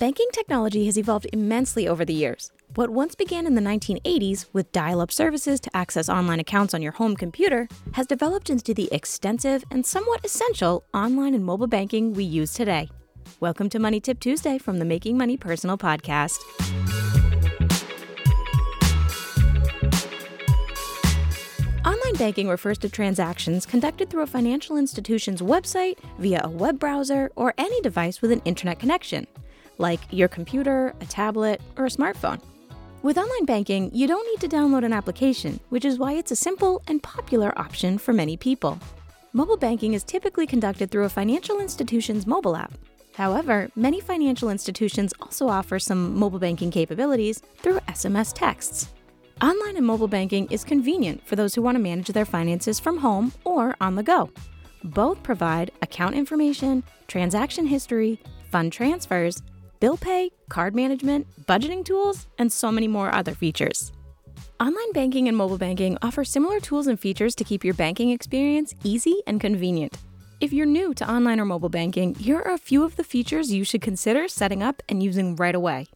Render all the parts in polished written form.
Banking technology has evolved immensely over the years. What once began in the 1980s with dial-up services to access online accounts on your home computer has developed into the extensive and somewhat essential online and mobile banking we use today. Welcome to Money Tip Tuesday from the Making Money Personal podcast. Online banking refers to transactions conducted through a financial institution's website, via a web browser, or any device with an internet connection, like your computer, a tablet, or a smartphone. With online banking, you don't need to download an application, which is why it's a simple and popular option for many people. Mobile banking is typically conducted through a financial institution's mobile app. However, many financial institutions also offer some mobile banking capabilities through SMS texts. Online and mobile banking is convenient for those who want to manage their finances from home or on the go. Both provide account information, transaction history, fund transfers, bill pay, card management, budgeting tools, and so many more other features. Online banking and mobile banking offer similar tools and features to keep your banking experience easy and convenient. If you're new to online or mobile banking, here are a few of the features you should consider setting up and using right away.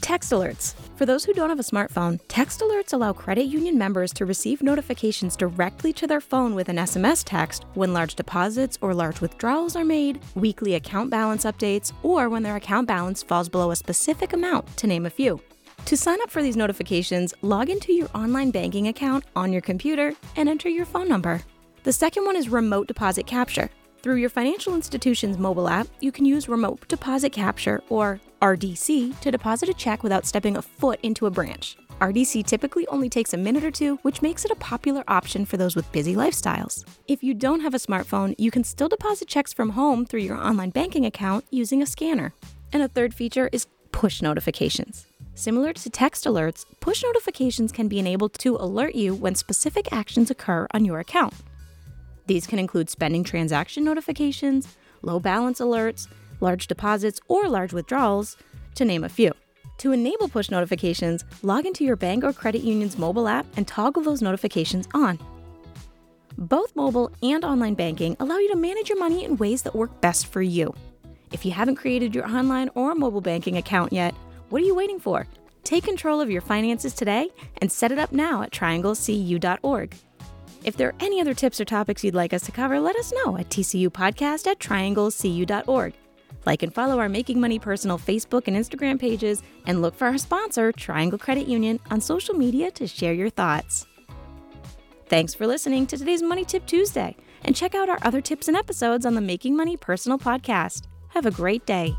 Text alerts. For those who don't have a smartphone, text alerts allow credit union members to receive notifications directly to their phone with an SMS text when large deposits or large withdrawals are made, weekly account balance updates, or when their account balance falls below a specific amount, to name a few. To sign up for these notifications, log into your online banking account on your computer and enter your phone number. The second one is Remote Deposit Capture. Through your financial institution's mobile app, you can use Remote Deposit Capture, or RDC, to deposit a check without stepping a foot into a branch. RDC typically only takes a minute or two, which makes it a popular option for those with busy lifestyles. If you don't have a smartphone, you can still deposit checks from home through your online banking account using a scanner. And a third feature is push notifications. Similar to text alerts, push notifications can be enabled to alert you when specific actions occur on your account. These can include spending transaction notifications, low balance alerts, large deposits, or large withdrawals, to name a few. To enable push notifications, log into your bank or credit union's mobile app and toggle those notifications on. Both mobile and online banking allow you to manage your money in ways that work best for you. If you haven't created your online or mobile banking account yet, what are you waiting for? Take control of your finances today and set it up now at trianglecu.org. If there are any other tips or topics you'd like us to cover, let us know at tcupodcast@trianglecu.org. Like and follow our Making Money Personal Facebook and Instagram pages, and look for our sponsor, Triangle Credit Union, on social media to share your thoughts. Thanks for listening to today's Money Tip Tuesday, and check out our other tips and episodes on the Making Money Personal podcast. Have a great day.